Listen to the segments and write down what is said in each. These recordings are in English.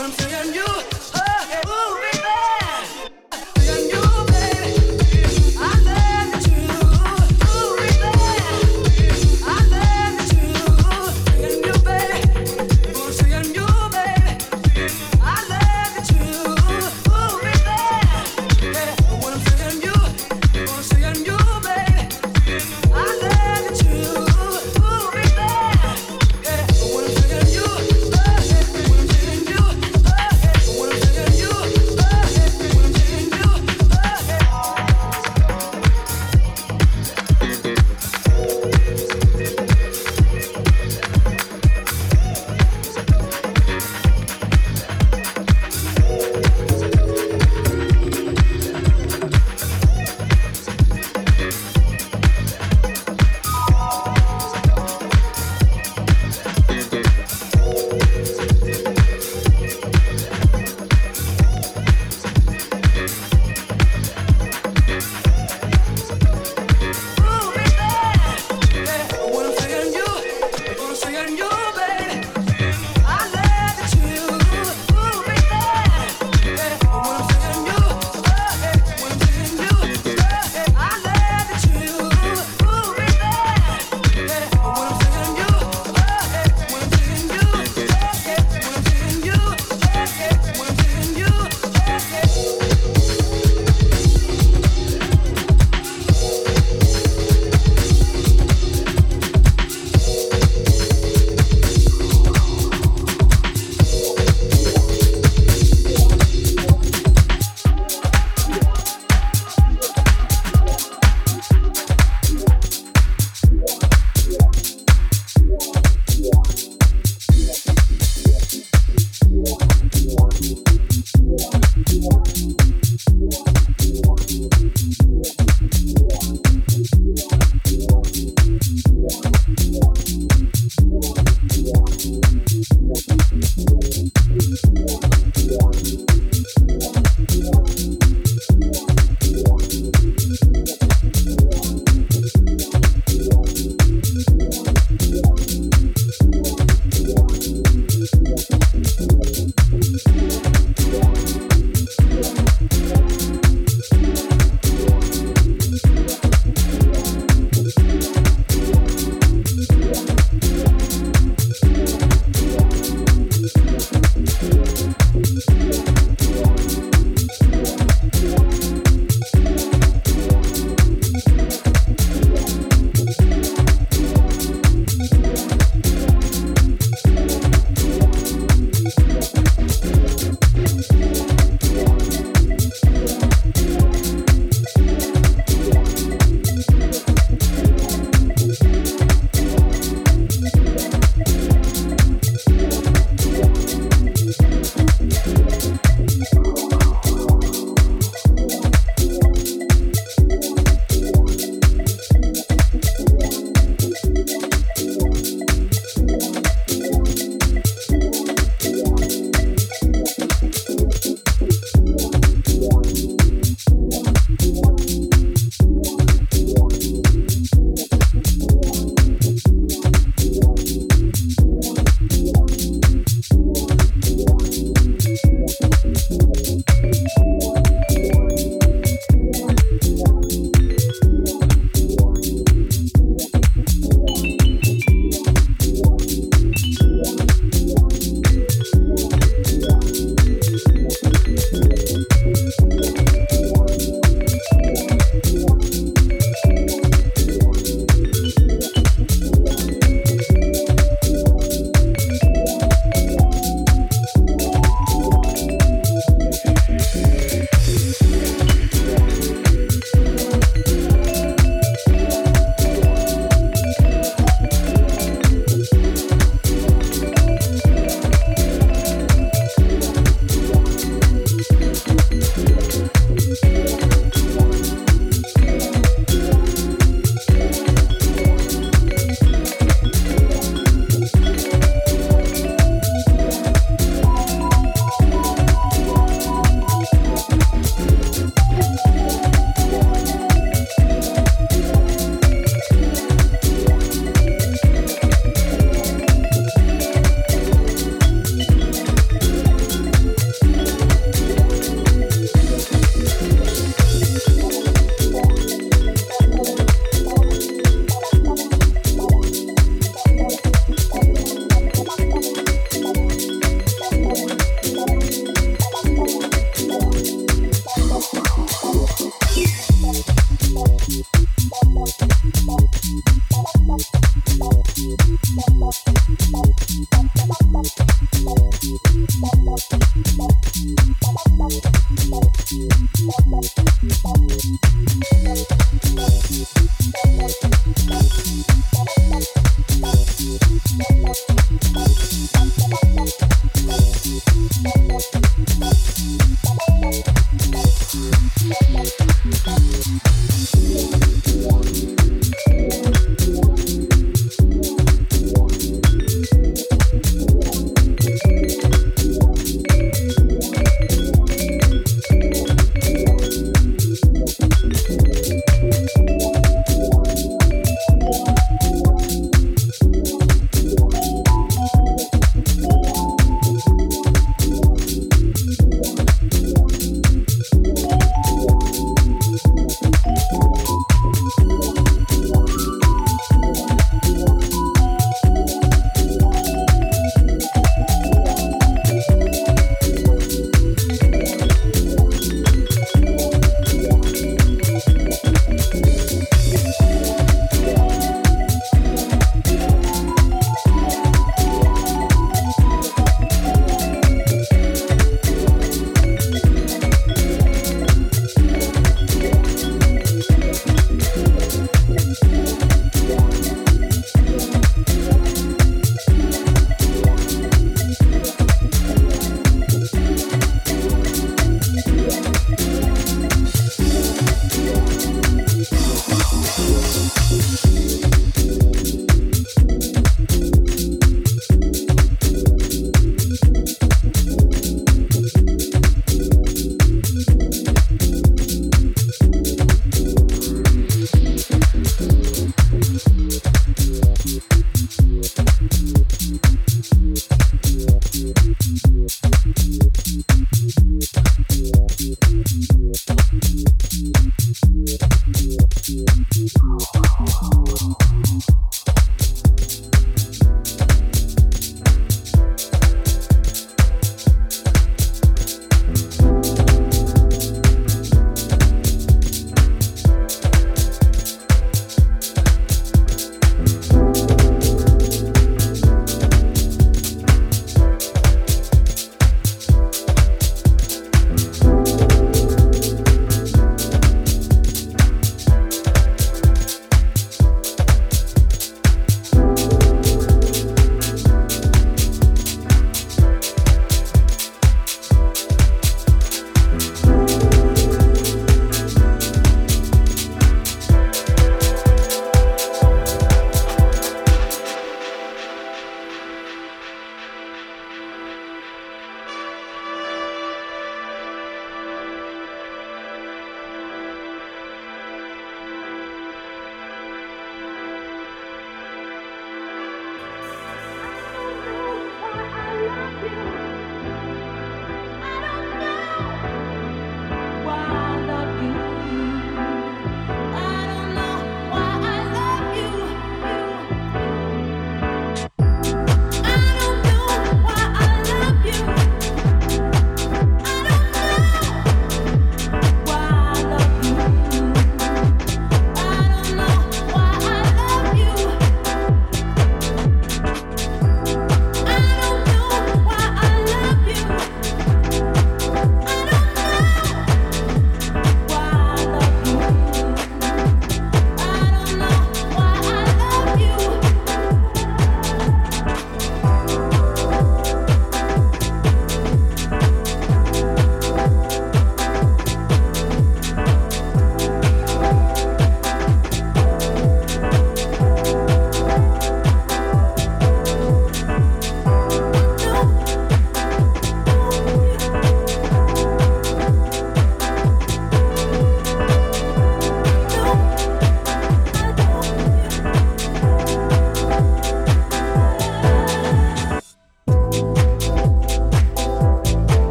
what I'm saying, you.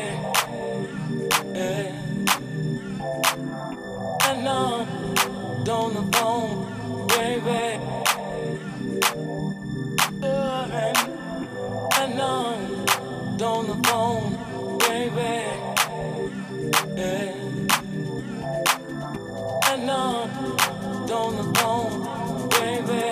And I'm down the phone, baby. And I'm down the phone, baby. And I'm down the phone, baby.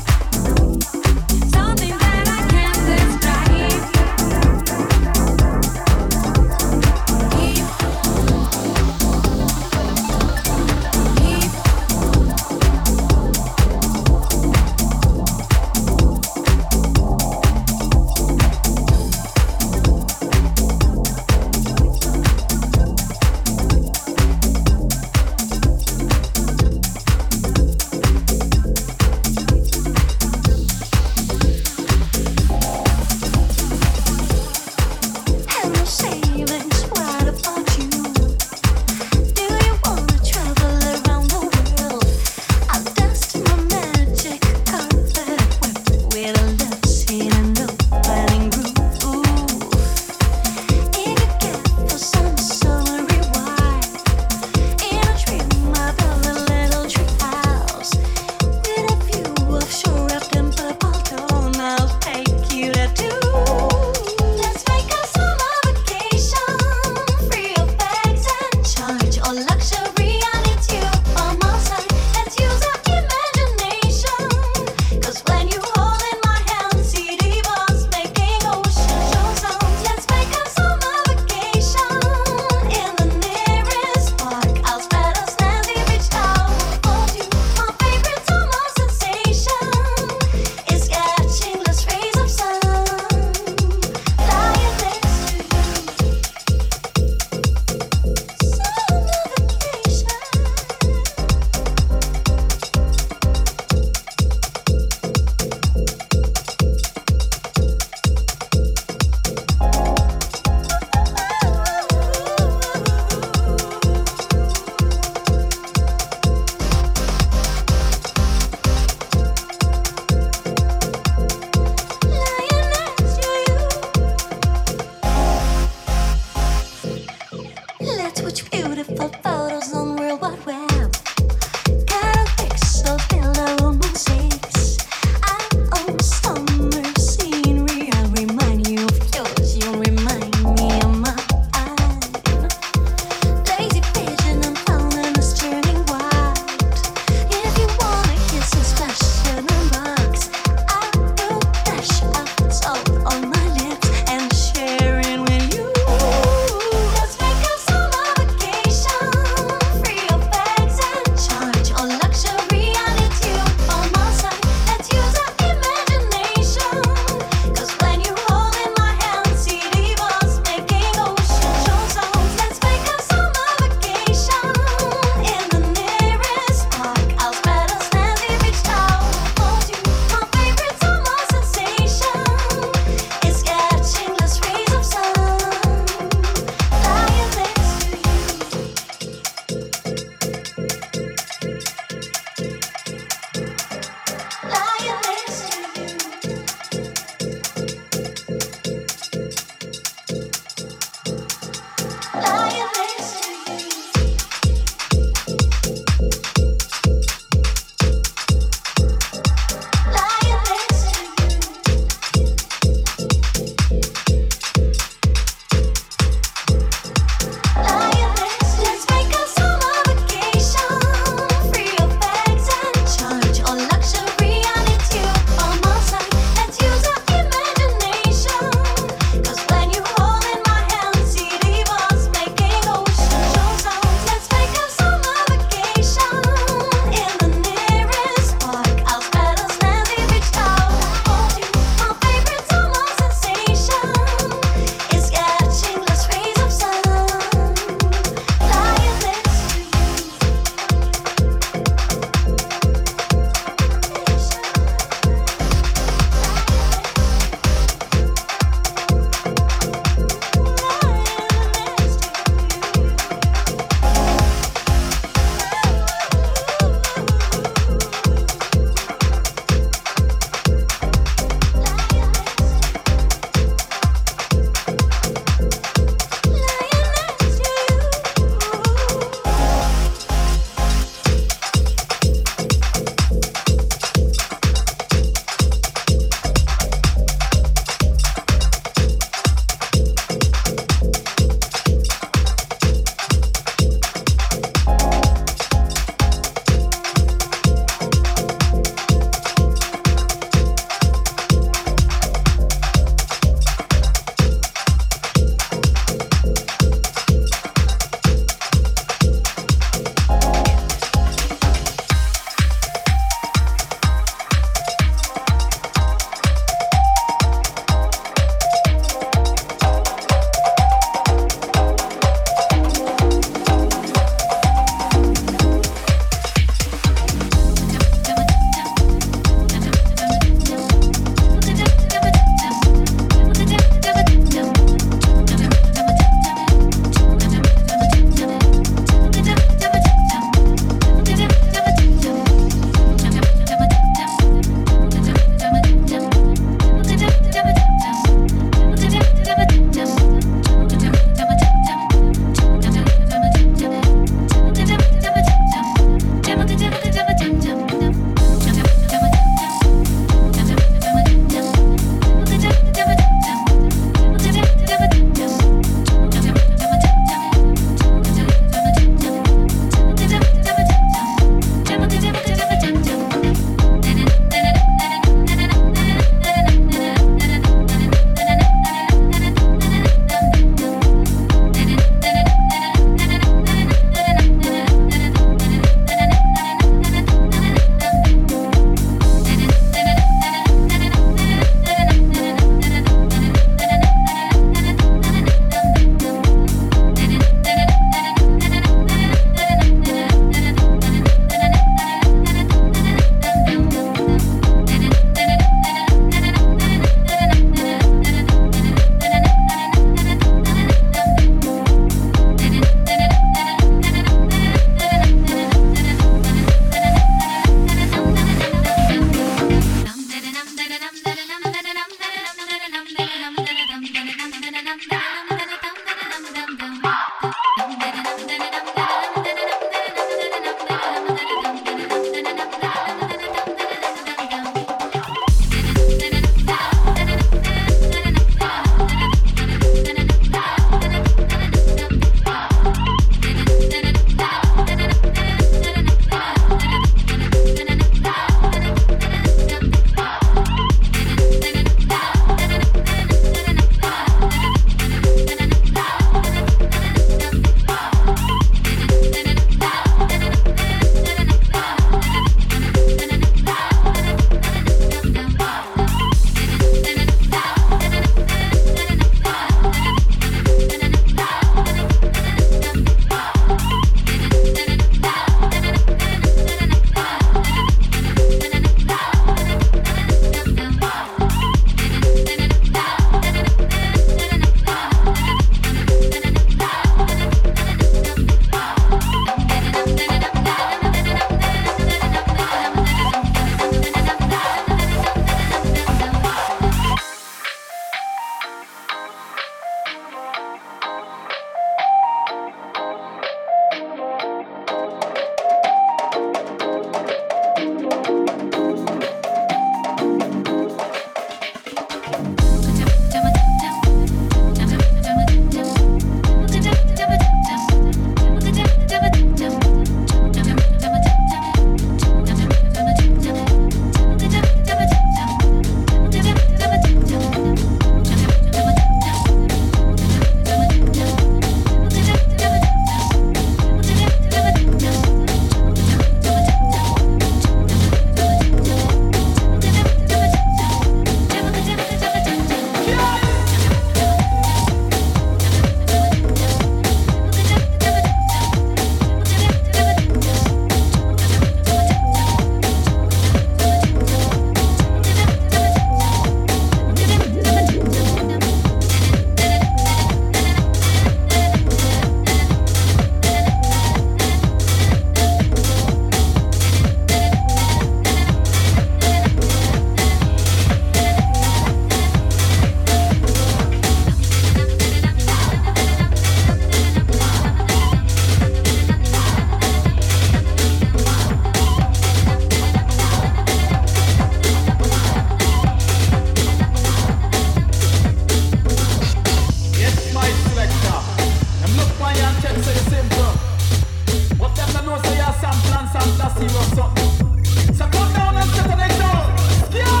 massive or something. So come down and set an egg down. Sky!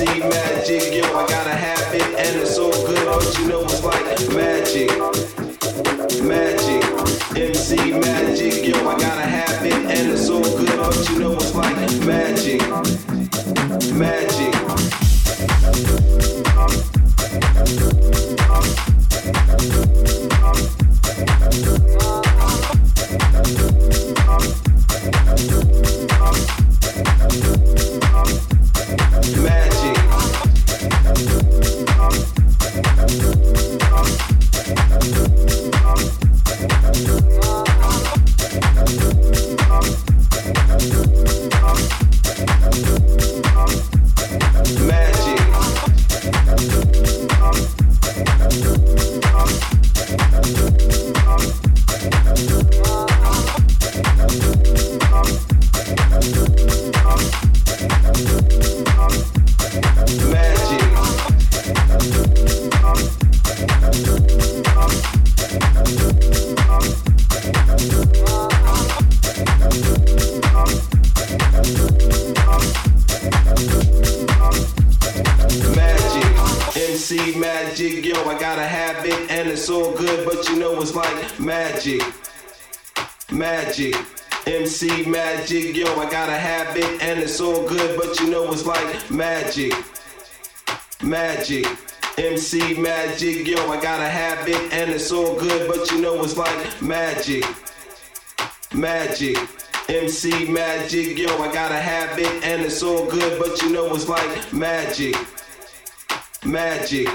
See magic, yo, I gotta have it, and it's so good, but you know it's like magic, magic. MC magic, yo, I gotta have it, and it's so good, but you know it's like magic, magic, MC magic, yo, I gotta have it, and it's all good, but you know it's like magic, magic. MC magic, yo, I gotta have it, and it's all good, but you know it's like magic, magic.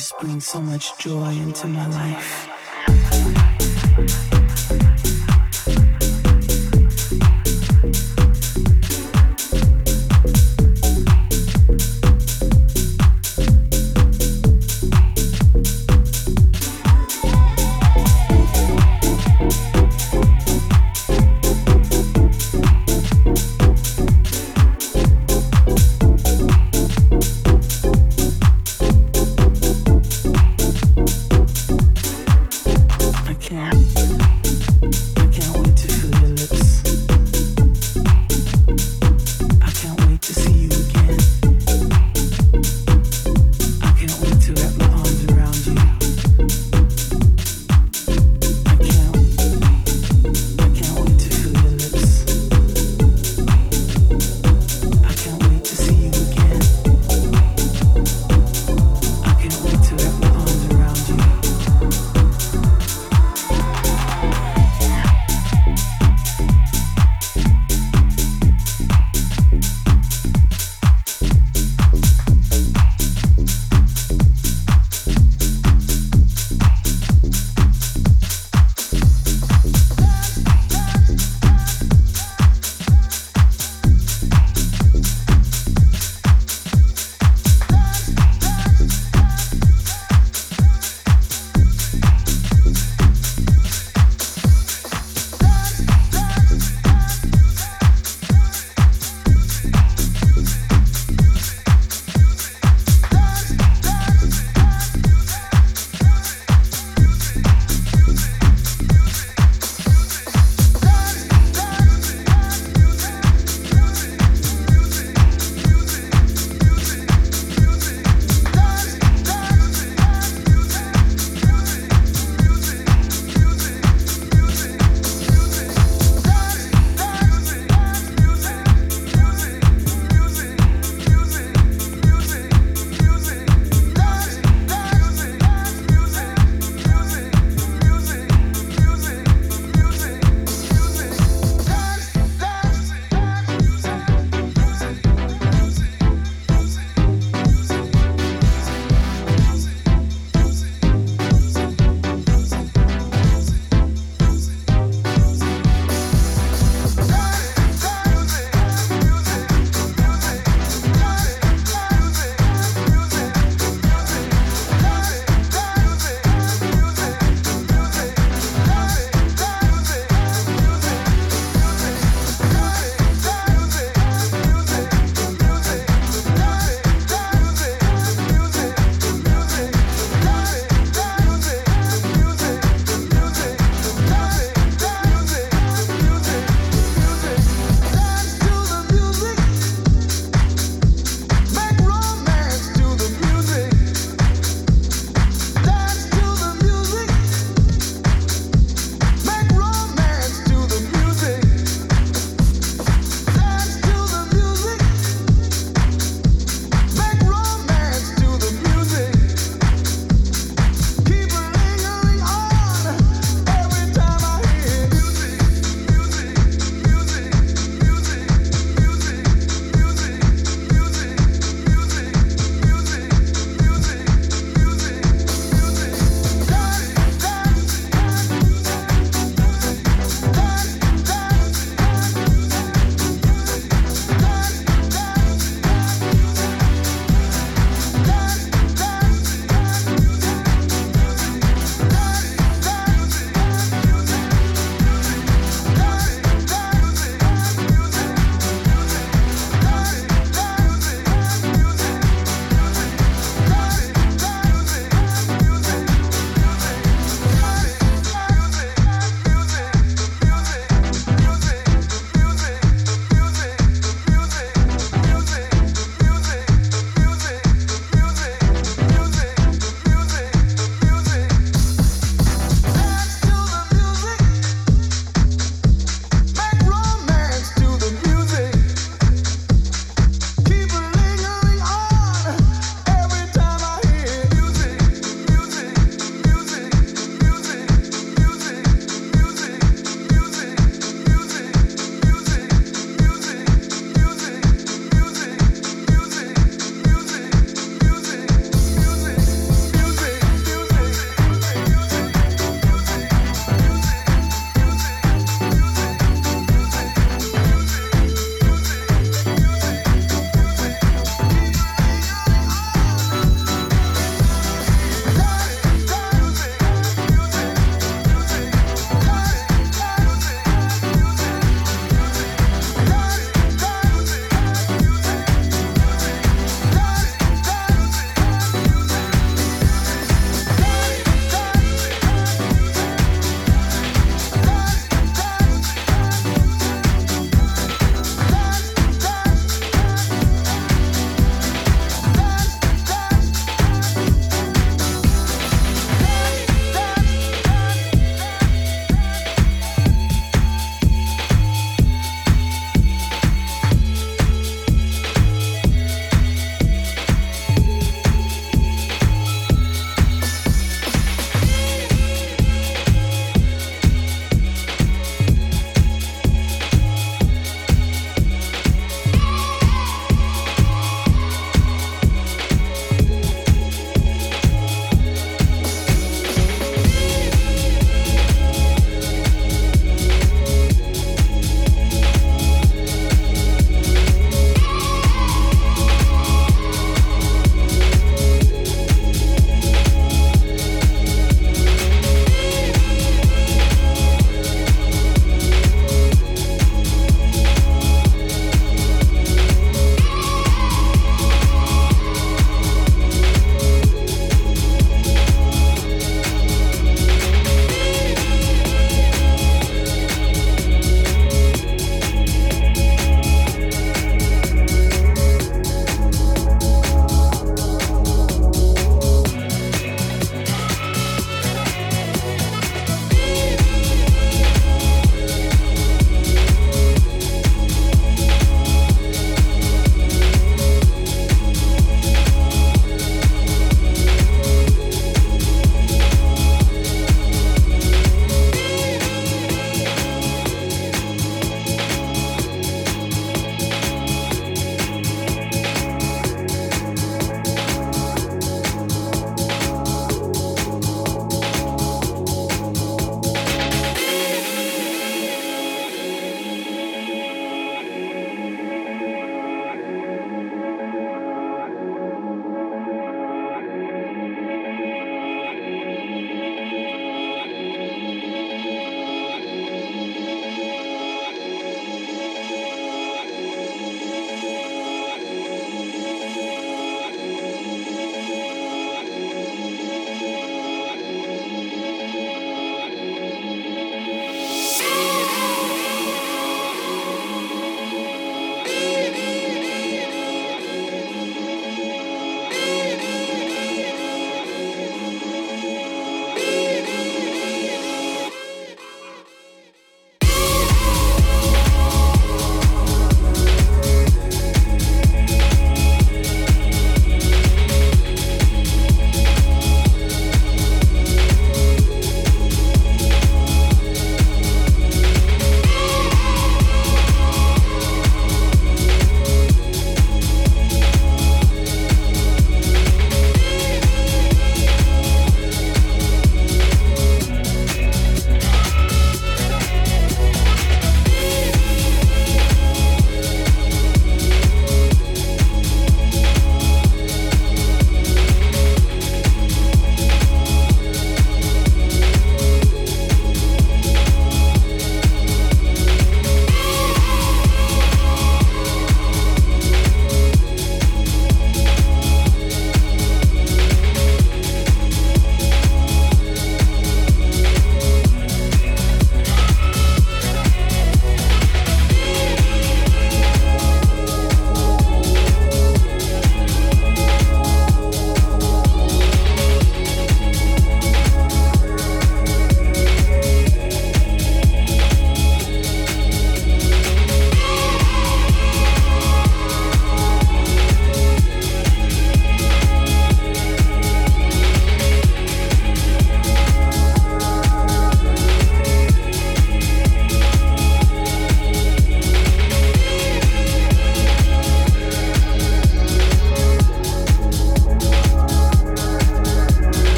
just bring so much joy into my life.